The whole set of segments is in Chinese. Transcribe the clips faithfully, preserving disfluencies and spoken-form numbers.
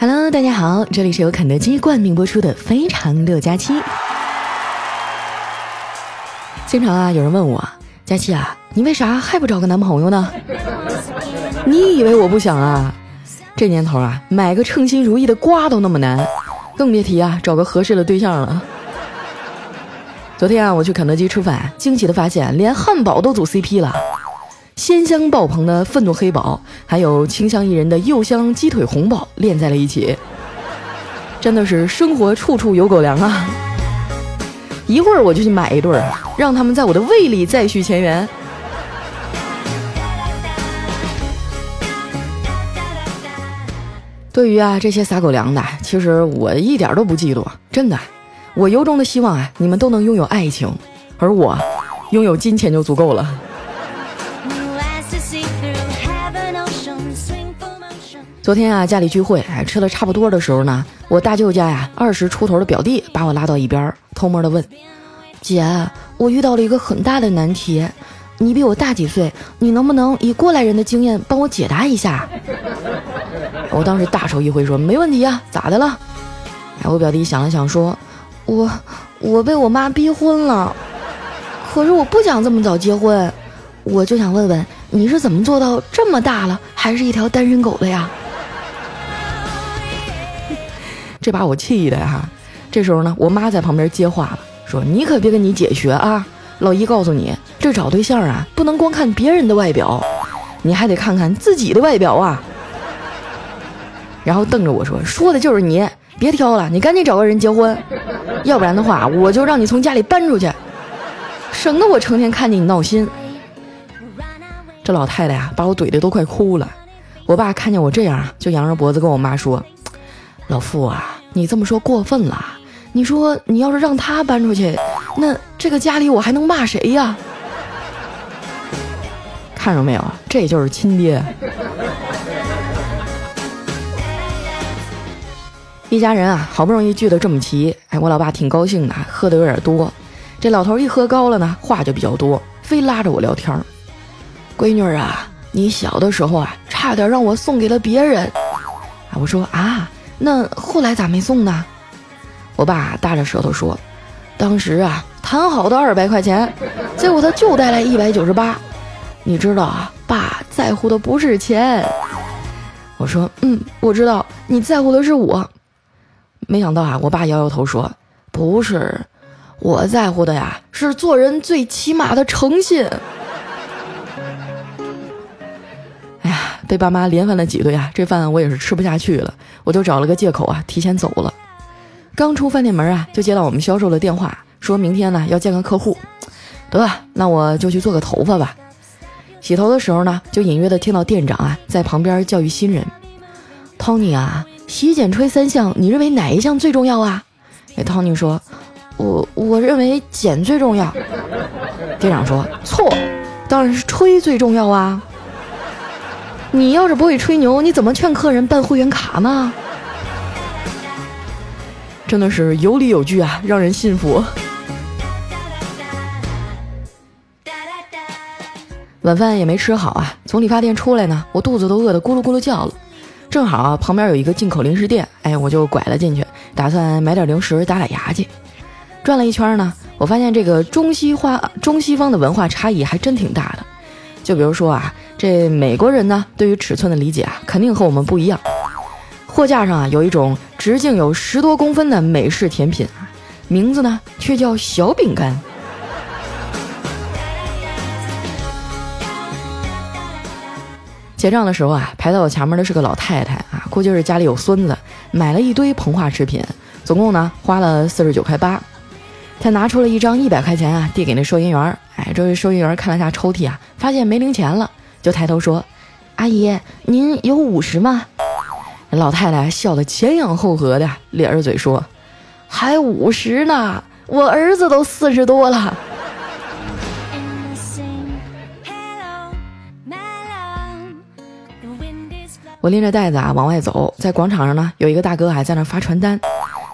Hello， 大家好，这里是由肯德基冠名播出的《非常六加七》。经常啊，有人问我，佳期啊，你为啥还不找个男朋友呢？你以为我不想啊？这年头啊，买个称心如意的瓜都那么难，更别提啊找个合适的对象了。昨天啊，我去肯德基吃饭，惊喜的发现连汉堡都组 C P 了。鲜香爆棚的愤怒黑堡，还有清香一人的柚香鸡腿红堡连在了一起，真的是生活处处有狗粮啊！一会儿我就去买一对，让他们在我的胃里再续前缘。对于啊这些撒狗粮的，其实我一点都不嫉妒，真的，我由衷的希望啊你们都能拥有爱情，而我拥有金钱就足够了。昨天啊，家里聚会，哎，吃了差不多的时候呢，我大舅家呀，二十出头的表弟把我拉到一边，偷摸的问：“姐，我遇到了一个很大的难题，你比我大几岁，你能不能以过来人的经验帮我解答一下？”我当时大手一挥说：“没问题啊，咋的了？”哎，我表弟想了想说：“我我被我妈逼婚了，可是我不想这么早结婚，我就想问问你是怎么做到这么大了还是一条单身狗的呀？”这把我气的哈，这时候呢，我妈在旁边接话了，说：“你可别跟你姐学啊，老姨告诉你，这找对象啊，不能光看别人的外表，你还得看看自己的外表啊。”然后瞪着我说：“说的就是你，别挑了，你赶紧找个人结婚，要不然的话，我就让你从家里搬出去，省得我成天看见你闹心。”这老太太呀、啊，把我怼得都快哭了。我爸看见我这样，就扬着脖子跟我妈说：“老父啊，你这么说过分了，你说你要是让他搬出去，那这个家里我还能骂谁呀？”看着没有，这就是亲爹。一家人啊，好不容易聚得这么齐，哎，我老爸挺高兴的，喝得有点多。这老头一喝高了呢，话就比较多，非拉着我聊天。闺女啊，你小的时候啊，差点让我送给了别人。啊，我说啊。那后来咋没送呢？我爸搭着舌头说：“当时啊，谈好的二百块钱，结果他就带来一百九十八。你知道啊，爸在乎的不是钱。”我说：“嗯，我知道，你在乎的是我。”没想到啊，我爸摇摇头说：“不是，我在乎的呀，是做人最起码的诚信。”被爸妈连翻了几顿啊，这饭我也是吃不下去了，我就找了个借口啊，提前走了。刚出饭店门啊，就接到我们销售的电话，说明天呢要见个客户。得了，那我就去做个头发吧。洗头的时候呢，就隐约的听到店长啊在旁边教育新人：“Tony 啊，洗剪吹三项，你认为哪一项最重要啊？”哎 ，Tony 说：“我我认为剪最重要。”店长说：“错，当然是吹最重要啊。你要是不会吹牛，你怎么劝客人办会员卡呢？”真的是有理有据啊，让人信服。晚饭也没吃好啊，从理发店出来呢，我肚子都饿得咕噜咕噜叫了。正好啊，旁边有一个进口零食店，哎，我就拐了进去，打算买点零食打打牙祭。转了一圈呢，我发现这个中西化、中西方的文化差异还真挺大的。就比如说啊，这美国人呢对于尺寸的理解啊肯定和我们不一样。货架上啊有一种直径有十多公分的美式甜品，名字呢却叫小饼干。结账的时候啊，排到我前面的是个老太太啊，估计是家里有孙子，买了一堆膨化食品，总共呢花了四十九块八。他拿出了一张一百块钱啊，递给那收银员。哎，这位收银员看了下抽屉啊，发现没零钱了，就抬头说：“阿姨，您有五十吗？”老太太笑得前仰后合的，咧着嘴说：“还五十呢，我儿子都四十多了。”我拎着袋子啊往外走，在广场上呢，有一个大哥还在那发传单，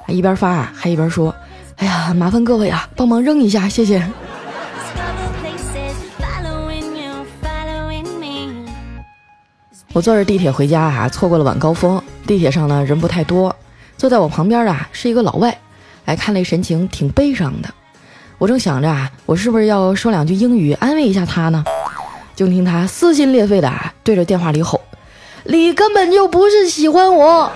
一边发啊还一边说：“哎呀，麻烦各位啊，帮忙扔一下，谢谢。”我坐着地铁回家啊，错过了晚高峰，地铁上呢人不太多，坐在我旁边的啊是一个老外，哎，看了一神情挺悲伤的。我正想着啊，我是不是要说两句英语安慰一下他呢？就听他撕心裂肺的啊对着电话里吼：“你根本就不是喜欢我，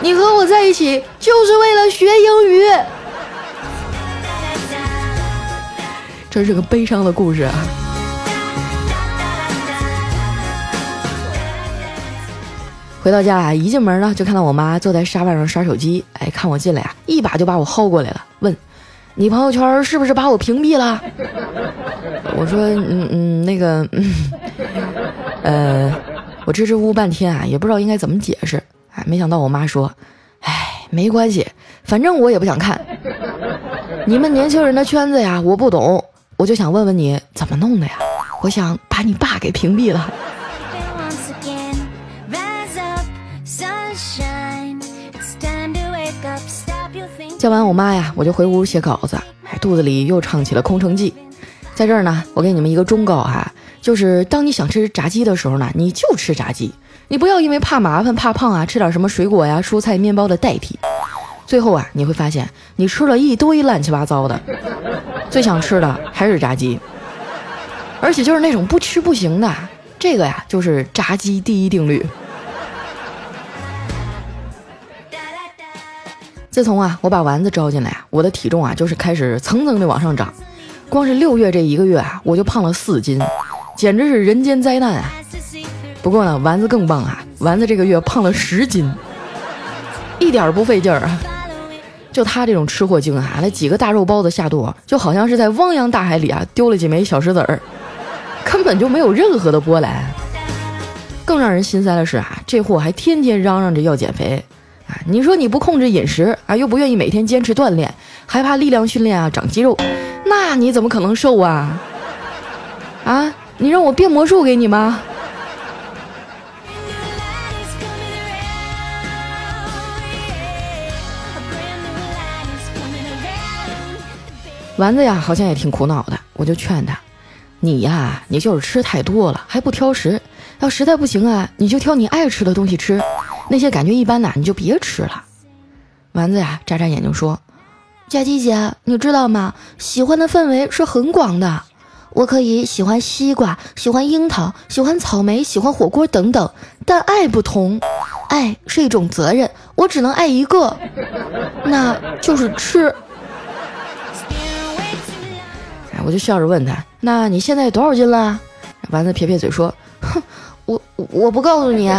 你和我在一起就是为了学英语。”这是个悲伤的故事啊。回到家啊，一进门呢，就看到我妈坐在沙发上刷手机。哎，看我进来啊，一把就把我薅过来了，问：“你朋友圈是不是把我屏蔽了？”我说：“嗯嗯，那个，嗯，呃，我支支吾吾半天啊，也不知道应该怎么解释。哎，没想到我妈说：‘哎，没关系，反正我也不想看。你们年轻人的圈子呀，我不懂，我就想问问你怎么弄的呀？我想把你爸给屏蔽了。’”叫完我妈呀，我就回屋写稿子，肚子里又唱起了空城计。在这儿呢，我给你们一个忠告啊，就是当你想吃炸鸡的时候呢，你就吃炸鸡，你不要因为怕麻烦怕胖啊，吃点什么水果呀蔬菜面包的代替。最后啊，你会发现你吃了一堆乱七八糟的，最想吃的还是炸鸡，而且就是那种不吃不行的。这个呀就是炸鸡第一定律。自从啊我把丸子招进来啊，我的体重啊就是开始蹭蹭的往上涨，光是六月这一个月啊，我就胖了四斤，简直是人间灾难啊！不过呢，丸子更棒啊，丸子这个月胖了十斤，一点不费劲儿啊。就他这种吃货精啊，那几个大肉包子下肚，就好像是在汪洋大海里啊丢了几枚小石子儿，根本就没有任何的波澜。更让人心塞的是啊，这货还天天嚷嚷着要减肥。你说你不控制饮食啊，又不愿意每天坚持锻炼，还怕力量训练啊长肌肉，那你怎么可能瘦啊？啊，你让我变魔术给你吗？丸子呀，好像也挺苦恼的，我就劝他：“你呀、啊，你就是吃太多了，还不挑食。要实在不行啊，你就挑你爱吃的东西吃。”那些感觉一般的你就别吃了。丸子呀眨眨眼睛说：“佳琪姐，你知道吗？喜欢的氛围是很广的，我可以喜欢西瓜，喜欢樱桃，喜欢草莓，喜欢火锅等等，但爱不同，爱是一种责任，我只能爱一个，那就是吃。”我就笑着问他：“那你现在多少斤了？”丸子撇撇嘴说：“哼，我我不告诉你。”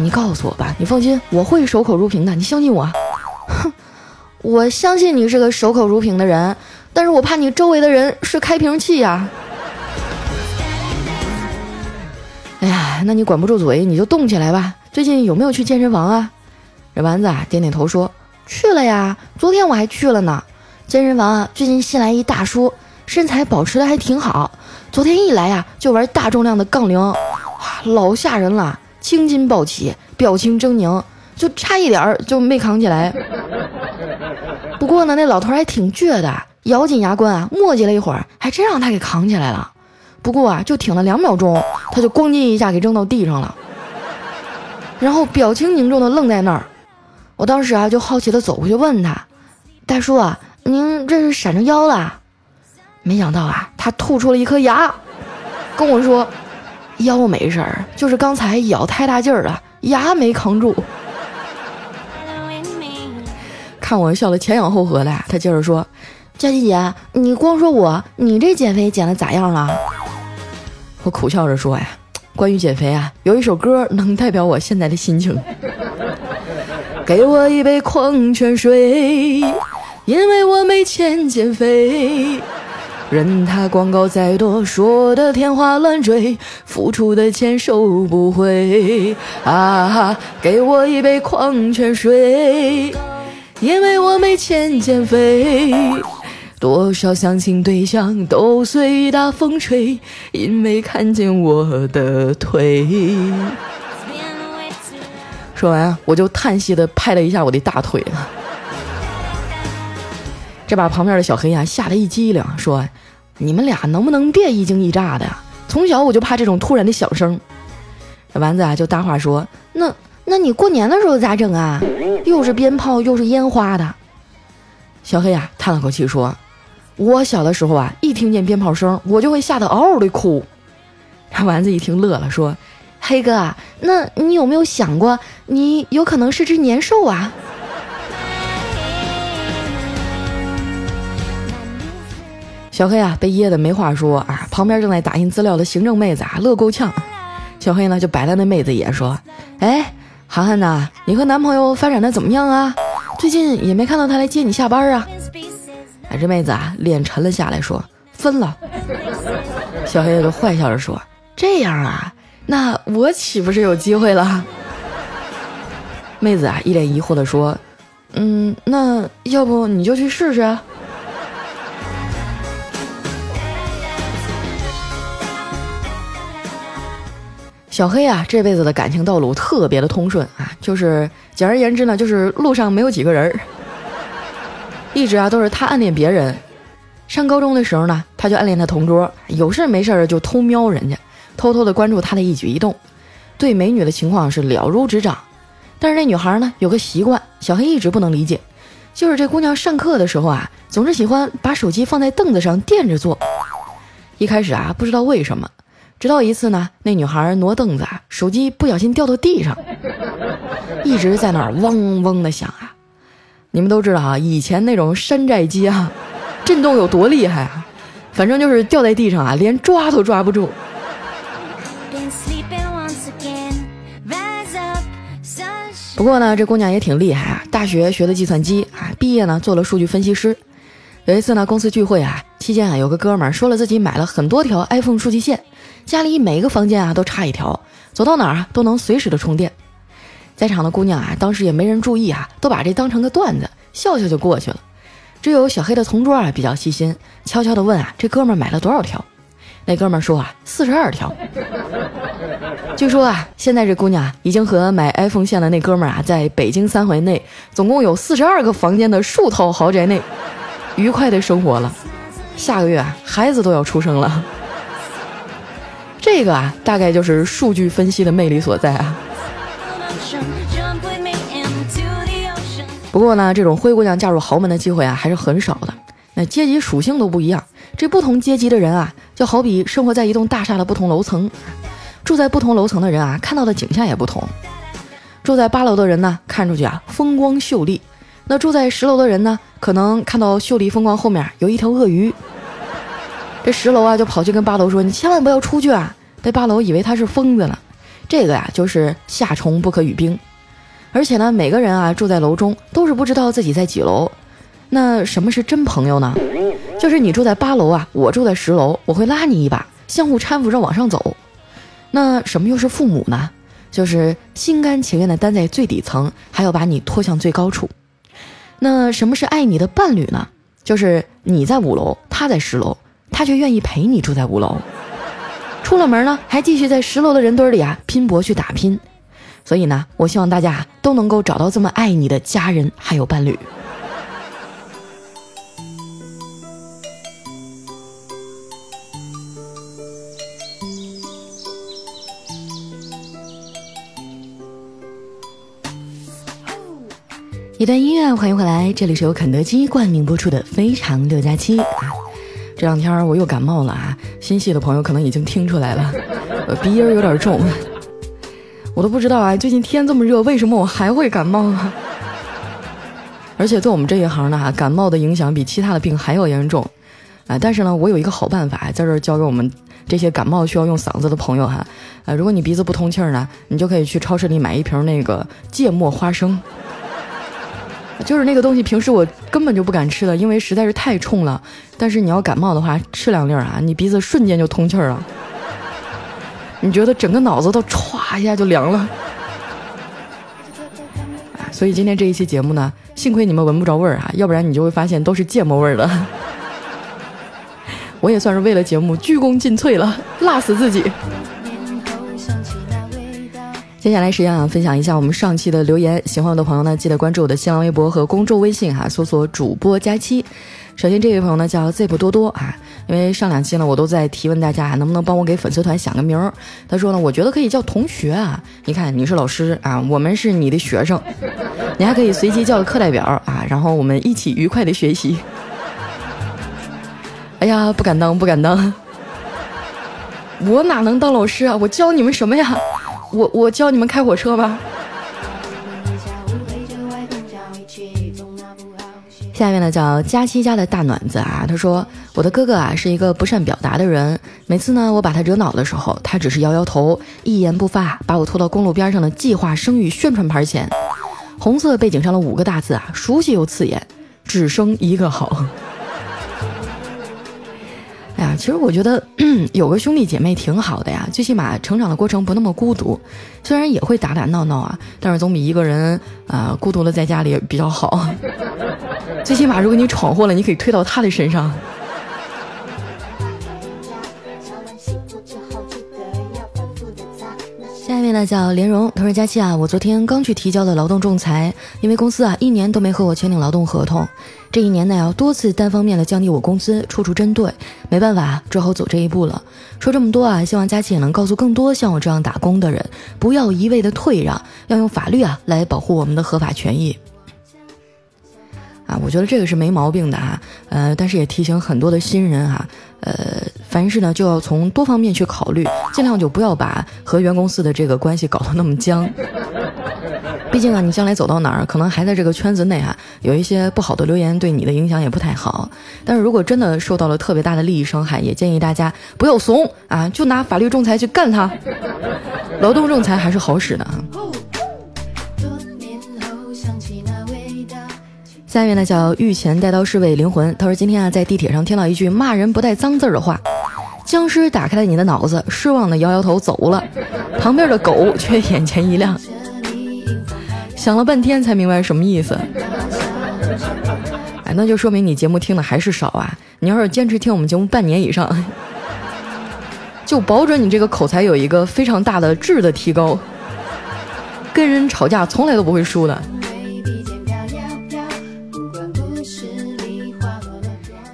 你告诉我吧，你放心，我会守口如瓶的，你相信我。哼，我相信你是个守口如瓶的人，但是我怕你周围的人是开瓶器呀。哎呀，那你管不住嘴，你就动起来吧。最近有没有去健身房啊？这丸子啊点点头说：“去了呀，昨天我还去了呢。健身房啊，最近新来一大叔，身材保持的还挺好。昨天一来呀、啊，就玩大重量的杠铃，哇，老吓人了。”青筋暴起，表情狰狞，就差一点儿就没扛起来。不过呢，那老头还挺倔的，咬紧牙关啊，磨叽了一会儿，还真让他给扛起来了。不过啊，就挺了两秒钟，他就咣叽一下给扔到地上了，然后表情凝重的愣在那儿。我当时啊，就好奇的走过去问他：“大叔啊，您这是闪着腰了？”没想到啊，他吐出了一颗牙，跟我说：“腰没事儿，就是刚才咬太大劲儿了，牙没扛住。”看我笑得前仰后合的，他接着说：“佳琪姐，你光说我，你这减肥减得咋样了？”我苦笑着说：“呀，关于减肥啊，有一首歌能代表我现在的心情。给我一杯矿泉水，因为我没钱减肥。任他广告再多，说的天花乱坠，付出的钱收不回。啊，给我一杯矿泉水，因为我没钱减肥。多少相亲对象都随大风吹，因为看见我的腿。”说完啊，我就叹息的拍了一下我的大腿啊。这把旁边的小黑呀吓得一激灵，说：“你们俩能不能别一惊一乍的？从小我就怕这种突然的响声。”丸子啊就搭话说，那那你过年的时候咋整啊？又是鞭炮又是烟花的。小黑啊叹了口气说，我小的时候啊一听见鞭炮声我就会吓得嗷嗷的哭。丸子一听乐了说，黑哥啊，那你有没有想过你有可能是只年兽啊？小黑啊被噎得没话说啊，旁边正在打印资料的行政妹子啊乐够呛。小黑呢就白了那妹子也说，哎，涵涵呐，你和男朋友发展的怎么样啊？最近也没看到他来接你下班啊。哎，这妹子啊脸沉了下来说，分了。小黑就坏笑着说，这样啊，那我岂不是有机会了？妹子啊一脸疑惑的说，嗯，那要不你就去试试。小黑啊这辈子的感情道路特别的通顺啊，就是简而言之呢，就是路上没有几个人，一直啊都是他暗恋别人。上高中的时候呢，他就暗恋他同桌，有事没事就偷瞄人家，偷偷的关注她的一举一动，对美女的情况是了如指掌。但是那女孩呢有个习惯，小黑一直不能理解，就是这姑娘上课的时候啊总是喜欢把手机放在凳子上垫着坐。一开始啊不知道为什么，直到一次呢那女孩挪凳子啊，手机不小心掉到地上，一直在那儿嗡嗡的响啊。你们都知道啊，以前那种山寨机啊震动有多厉害啊，反正就是掉在地上啊连抓都抓不住。不过呢这姑娘也挺厉害啊，大学学的计算机啊，毕业呢做了数据分析师。有一次呢公司聚会啊，期间啊有个哥们儿说了自己买了很多条 iPhone 数据线，家里每个房间啊都插一条，走到哪儿啊都能随时的充电。在场的姑娘啊当时也没人注意啊，都把这当成个段子笑笑就过去了。只有小黑的同桌啊比较细心，悄悄的问啊这哥们儿买了多少条。那哥们儿说啊四十二条。据说啊现在这姑娘已经和买 iPhone 线的那哥们儿啊在北京三环内总共有四十二个房间的数套豪宅内愉快的生活了，下个月啊孩子都要出生了。这个啊大概就是数据分析的魅力所在啊。不过呢这种灰姑娘嫁入豪门的机会啊还是很少的，那阶级属性都不一样，这不同阶级的人啊就好比生活在一栋大厦的不同楼层，住在不同楼层的人啊看到的景象也不同。住在八楼的人呢看出去啊风光秀丽，那住在十楼的人呢可能看到秀丽风光后面有一条鳄鱼，这十楼啊就跑去跟八楼说，你千万不要出去啊，这八楼以为他是疯子了。这个呀、啊、就是夏虫不可语冰。而且呢每个人啊住在楼中都是不知道自己在几楼。那什么是真朋友呢？就是你住在八楼啊我住在十楼，我会拉你一把，相互搀扶着往上走。那什么又是父母呢？就是心甘情愿的担在最底层，还要把你拖向最高处。那什么是爱你的伴侣呢？就是你在五楼他在十楼，他却愿意陪你住在五楼，出了门呢还继续在十楼的人堆里啊拼搏去打拼。所以呢我希望大家都能够找到这么爱你的家人还有伴侣。一段音乐，欢迎回来，这里是由肯德基冠名播出的非常六加七。这两天我又感冒了啊，心细的朋友可能已经听出来了，鼻音有点重，我都不知道啊，最近天这么热，为什么我还会感冒啊？而且对我们这一行呢，感冒的影响比其他的病还要严重啊。但是呢，我有一个好办法，在这儿教给我们这些感冒需要用嗓子的朋友哈。啊，如果你鼻子不通气儿呢，你就可以去超市里买一瓶那个芥末花生，就是那个东西平时我根本就不敢吃的，因为实在是太冲了。但是你要感冒的话，吃两粒啊，你鼻子瞬间就通气儿了。你觉得整个脑子都歘一下就凉了。所以今天这一期节目呢，幸亏你们闻不着味儿啊，要不然你就会发现都是芥末味儿的。我也算是为了节目鞠躬尽瘁了，辣死自己。接下来时间啊，分享一下我们上期的留言。喜欢我的朋友呢，记得关注我的新浪微博和公众微信哈、啊，搜索主播佳期。首先这位朋友呢叫 Zip 多多啊，因为上两期呢我都在提问大家能不能帮我给粉丝团想个名儿，他说呢我觉得可以叫同学啊，你看你是老师啊，我们是你的学生，你还可以随机叫个课代表啊，然后我们一起愉快的学习。哎呀，不敢当不敢当，我哪能当老师啊，我教你们什么呀，我我教你们开火车吧。下面呢叫佳期家的大暖子啊，他说我的哥哥啊是一个不善表达的人，每次呢我把他惹恼的时候，他只是摇摇头一言不发，把我拖到公路边上的计划生育宣传牌前，红色背景上的五个大字啊，熟悉又刺眼，只生一个好。哎呀，其实我觉得有个兄弟姐妹挺好的呀，最起码成长的过程不那么孤独，虽然也会打打闹闹啊，但是总比一个人啊、呃、孤独的在家里比较好。最起码如果你闯祸了，你可以推到他的身上。下面呢叫莲蓉，他说佳期啊，我昨天刚去提交的劳动仲裁，因为公司啊一年都没和我签订劳动合同，这一年呢要多次单方面的降低我工资，处处针对，没办法只好走这一步了。说这么多啊，希望佳期也能告诉更多像我这样打工的人，不要一味的退让，要用法律啊来保护我们的合法权益。啊，我觉得这个是没毛病的啊，呃，但是也提醒很多的新人啊，呃，凡事呢就要从多方面去考虑，尽量就不要把和原公司的这个关系搞得那么僵。毕竟啊，你将来走到哪儿，可能还在这个圈子内啊，有一些不好的留言对你的影响也不太好。但是如果真的受到了特别大的利益伤害，也建议大家不要怂啊，就拿法律仲裁去干他，劳动仲裁还是好使的啊。下面呢叫御前带刀侍卫灵魂，他说今天啊在地铁上听到一句骂人不带脏字儿的话，僵尸打开了你的脑子，失望的摇摇头走了，旁边的狗却眼前一亮，想了半天才明白什么意思。哎，那就说明你节目听的还是少啊，你要是坚持听我们节目半年以上，就保准你这个口才有一个非常大的质的提高，跟人吵架从来都不会输的。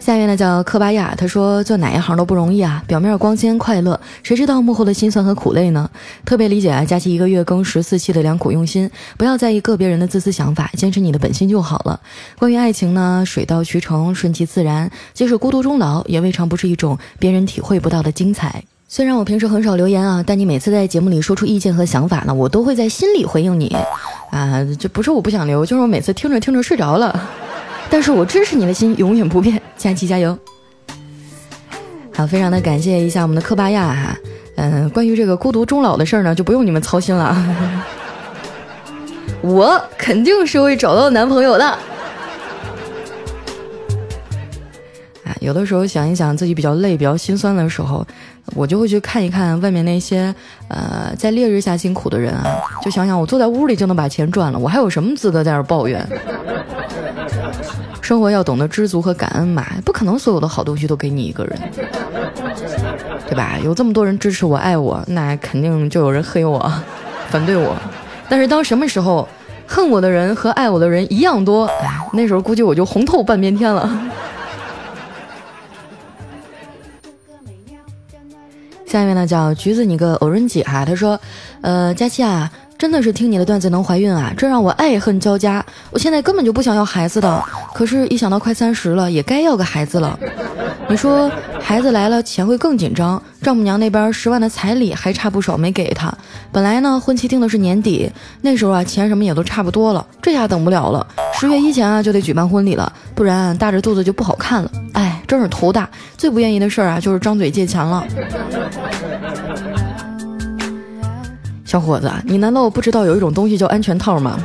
下面呢叫科巴亚，他说做哪一行都不容易啊，表面光鲜快乐，谁知道幕后的辛酸和苦累呢？特别理解啊，佳期一个月更十四期的良苦用心，不要在意个别人的自私想法，坚持你的本心就好了。关于爱情呢，水到渠成，顺其自然，即使孤独终老，也未尝不是一种别人体会不到的精彩。虽然我平时很少留言啊，但你每次在节目里说出意见和想法呢，我都会在心里回应你啊，这不是我不想留，就是我每次听着听着睡着了，但是我支持你的心永远不变，佳期加油！好，非常的感谢一下我们的科巴亚啊，嗯、呃，关于这个孤独终老的事儿呢，就不用你们操心了，我肯定是会找到男朋友的。啊，有的时候想一想自己比较累、比较心酸的时候，我就会去看一看外面那些呃在烈日下辛苦的人啊，就想想我坐在屋里就能把钱赚了，我还有什么资格在这抱怨？生活要懂得知足和感恩嘛，不可能所有的好东西都给你一个人，对吧？有这么多人支持我、爱我，那肯定就有人黑我、反对我。但是当什么时候恨我的人和爱我的人一样多，那时候估计我就红透半边天了。下面呢叫橘子你个 orange 哈，他说，呃，佳期啊。真的是听你的段子能怀孕啊，这让我爱恨交加，我现在根本就不想要孩子的，可是一想到快三十了也该要个孩子了，你说孩子来了钱会更紧张，丈母娘那边十万的彩礼还差不少没给他，本来呢婚期定的是年底，那时候啊钱什么也都差不多了，这下等不了了，十月一前啊就得举办婚礼了，不然大着肚子就不好看了，哎，真是头大，最不愿意的事儿啊就是张嘴借钱了。小伙子，你难道不知道有一种东西叫安全套吗？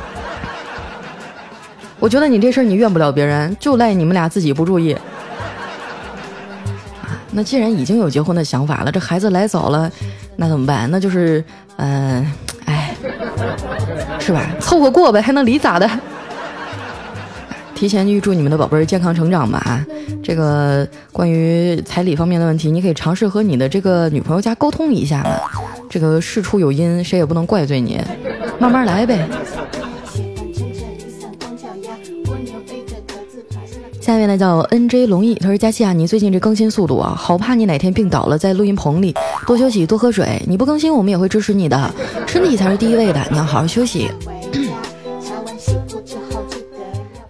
我觉得你这事儿你怨不了别人，就赖你们俩自己不注意。那既然已经有结婚的想法了，这孩子来早了，那怎么办？那就是，嗯、呃，哎，是吧？凑合过呗，还能离咋的？提前预祝你们的宝贝儿健康成长吧。这个关于彩礼方面的问题，你可以尝试和你的这个女朋友家沟通一下嘛。这个事出有因，谁也不能怪罪你，慢慢来呗。下面呢叫 N J 龙毅，他说：“佳期啊，你最近这更新速度啊，好怕你哪天病倒了在录音棚里，多休息多喝水，你不更新我们也会支持你的，身体才是第一位的，你要好好休息。”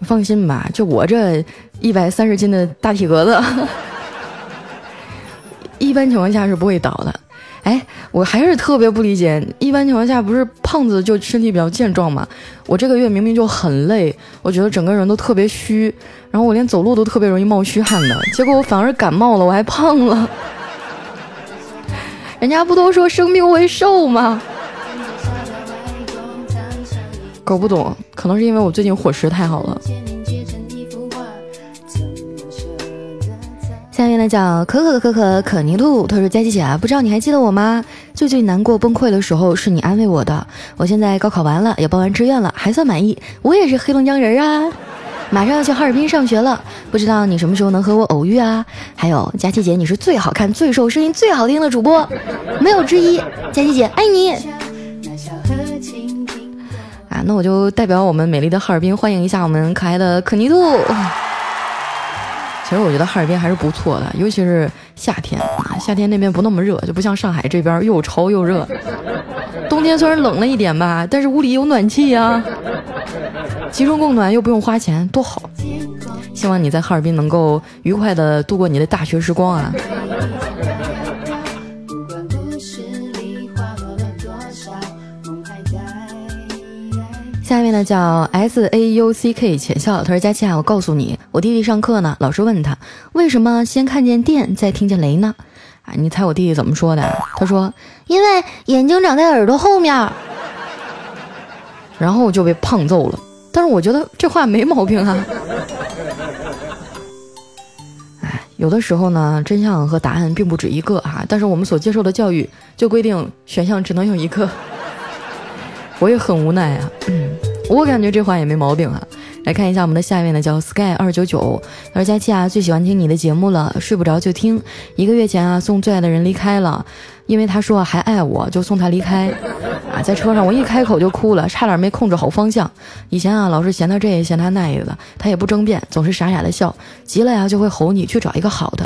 放心吧，就我这一百三十斤的大体格子，一般情况下是不会倒的。哎，我还是特别不理解，一般情况下不是胖子就身体比较健壮嘛？我这个月明明就很累，我觉得整个人都特别虚，然后我连走路都特别容易冒虚汗的，结果我反而感冒了，我还胖了。人家不都说生病会瘦吗？搞不懂，可能是因为我最近伙食太好了。下面呢叫可可可可可泥兔，他说：“佳琪姐啊，不知道你还记得我吗？最最难过崩溃的时候是你安慰我的。我现在高考完了，也报完志愿了，还算满意。我也是黑龙江人啊，马上要去哈尔滨上学了，不知道你什么时候能和我偶遇啊？还有佳琪姐，你是最好看、最瘦、声音最好听的主播，没有之一。佳琪姐爱你。”啊，那我就代表我们美丽的哈尔滨欢迎一下我们可爱的可泥兔。其实我觉得哈尔滨还是不错的，尤其是夏天，夏天那边不那么热，就不像上海这边又潮又热。冬天虽然冷了一点吧，但是屋里有暖气啊，集中供暖又不用花钱，多好！希望你在哈尔滨能够愉快的度过你的大学时光啊！下面呢叫 S A U C K 浅笑，他说：“佳琪啊，我告诉你，我弟弟上课呢，老师问他为什么先看见电再听见雷呢？啊，你猜我弟弟怎么说的？他说：因为眼睛长在耳朵后面。然后就被胖揍了。但是我觉得这话没毛病啊。哎，有的时候呢，真相和答案并不止一个啊，但是我们所接受的教育就规定选项只能有一个。”我也很无奈啊，嗯，我感觉这话也没毛病啊。来看一下我们的下一位呢，叫 Sky 二九九，他说：“佳期啊，最喜欢听你的节目了，睡不着就听。一个月前啊，送最爱的人离开了，因为他说还爱我，就送他离开。啊，在车上我一开口就哭了，差点没控制好方向。以前啊，老是嫌他这嫌他那的，他也不争辩，总是傻傻的笑。急了呀、啊，就会吼你去找一个好的。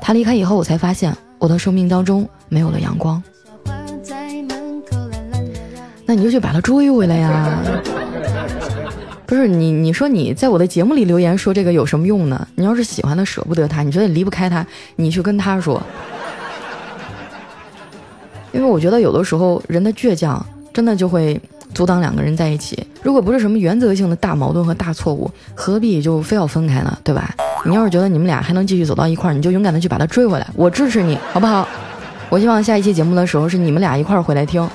他离开以后，我才发现我的生命当中没有了阳光。”那你就去把他追回来呀！不是你，你说你在我的节目里留言说这个有什么用呢？你要是喜欢他舍不得他，你觉得你离不开他，你去跟他说。因为我觉得有的时候人的倔强真的就会阻挡两个人在一起。如果不是什么原则性的大矛盾和大错误，何必就非要分开呢？对吧？你要是觉得你们俩还能继续走到一块儿，你就勇敢的去把他追回来，我支持你，好不好？我希望下一期节目的时候是你们俩一块儿回来听。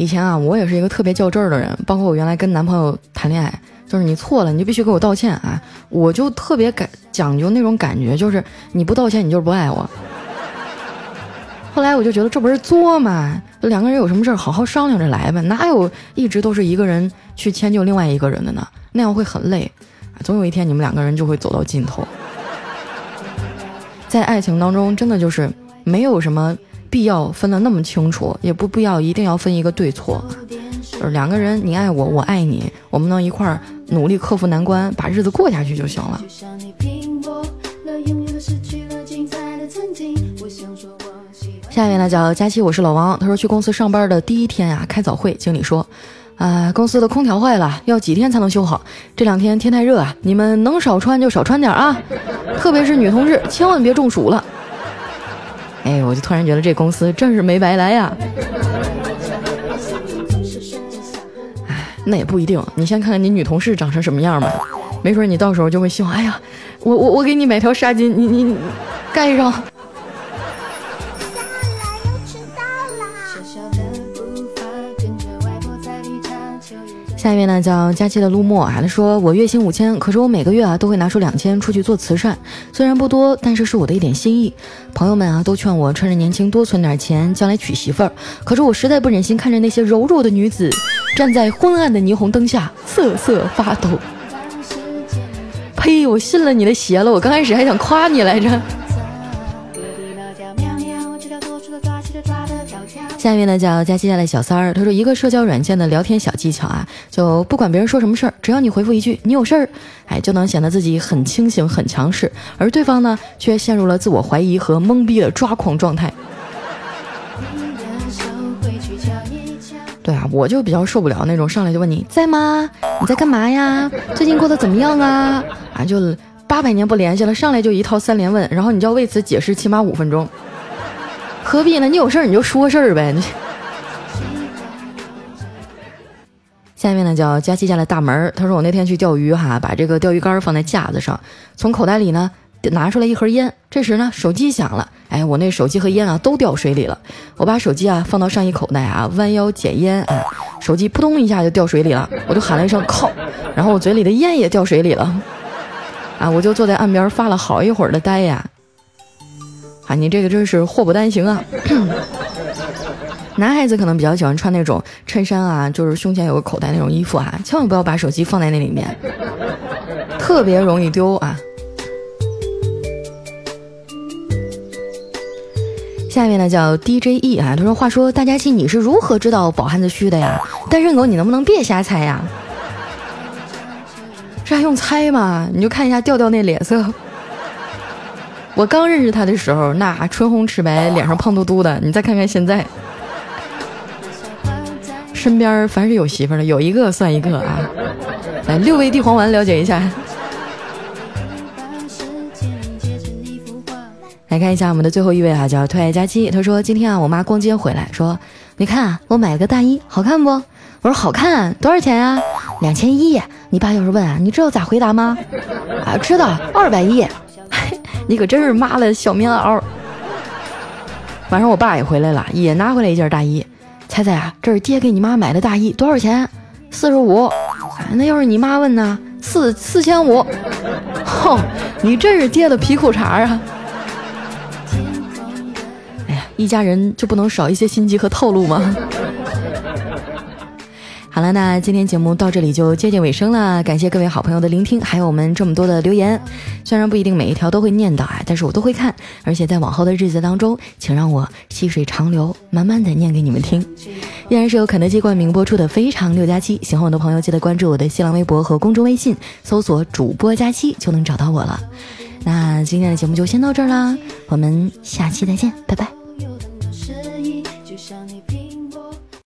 以前啊，我也是一个特别较真儿的人，包括我原来跟男朋友谈恋爱，就是你错了，你就必须给我道歉啊！我就特别感讲究那种感觉，就是你不道歉，你就是不爱我。后来我就觉得这不是作嘛，两个人有什么事儿好好商量着来吧，哪有一直都是一个人去迁就另外一个人的呢？那样会很累，总有一天你们两个人就会走到尽头。在爱情当中，真的就是没有什么必要分得那么清楚，也不必要一定要分一个对错，就是两个人，你爱我，我爱你，我们能一块儿努力克服难关，把日子过下去就行了。下面呢叫佳期，我是老王，他说：去公司上班的第一天啊，开早会，经理说：啊、呃，公司的空调坏了，要几天才能修好？这两天天太热啊，你们能少穿就少穿点啊，特别是女同志，千万别中暑了。哎，我就突然觉得这公司真是没白来呀！哎，那也不一定，你先看看你女同事长成什么样吧，没准你到时候就会希望，哎呀，我我我给你买条纱巾，你你盖上。下一位呢叫佳期的陆墨，他说：我月薪五千，可是我每个月啊都会拿出两千出去做慈善，虽然不多，但是是我的一点心意。朋友们啊都劝我趁着年轻多存点钱，将来娶媳妇儿，可是我实在不忍心看着那些柔弱的女子站在昏暗的霓虹灯下瑟瑟发抖。呸！我信了你的邪了，我刚开始还想夸你来着。下面呢叫佳期家的小三儿，他说一个社交软件的聊天小技巧啊，就不管别人说什么事儿，只要你回复一句你有事儿，哎，就能显得自己很清醒很强势，而对方呢却陷入了自我怀疑和懵逼的抓狂状态。对啊，我就比较受不了那种上来就问你在吗，你在干嘛呀，最近过得怎么样啊，啊就八百年不联系了，上来就一套三连问，然后你就要为此解释起码五分钟，何必呢？你有事儿你就说事儿呗。下面呢叫佳期家的大门，他说我那天去钓鱼哈，把这个钓鱼竿放在架子上，从口袋里呢拿出来一盒烟，这时呢手机响了，哎，我那手机和烟啊都掉水里了，我把手机啊放到上衣口袋啊，弯腰捡烟啊，手机扑通一下就掉水里了，我就喊了一声靠，然后我嘴里的烟也掉水里了啊，我就坐在岸边发了好一会儿的呆呀、啊，啊，你这个真是祸不单行啊！男孩子可能比较喜欢穿那种衬衫啊，就是胸前有个口袋那种衣服啊，千万不要把手机放在那里面，特别容易丢啊。下面呢叫 D J E 啊，他说：“话说大家期你是如何知道饱汉子虚的呀？单身狗你能不能别瞎猜呀？”这还用猜吗？你就看一下调调那脸色。我刚认识他的时候，那唇红齿白，脸上胖嘟嘟的。你再看看现在，身边凡是有媳妇的，有一个算一个啊。来，六味地黄丸了解一下。来看一下我们的最后一位啊，叫特爱佳期。他说今天啊，我妈逛街回来，说你看啊，我买了个大衣，好看不？我说好看，多少钱啊？两千一。你爸要是问啊，你知道咋回答吗？啊，知道，二百一。你可真是妈了小棉袄。晚上我爸也回来了，也拿回来一件大衣。猜猜啊，这是爹给你妈买的大衣，多少钱？四十五。那要是你妈问呢？四四千五。哼，你真是爹的皮裤衩啊！哎呀，一家人就不能少一些心机和套路吗？好了，那今天节目到这里就接近尾声了，感谢各位好朋友的聆听，还有我们这么多的留言，虽然不一定每一条都会念叨啊，但是我都会看，而且在往后的日子当中，请让我细水长流，慢慢的念给你们听。依然是由肯德基冠名播出的非常六加七，喜欢我的朋友记得关注我的新浪微博和公众微信，搜索主播加七就能找到我了。那今天的节目就先到这儿啦，我们下期再见，拜拜。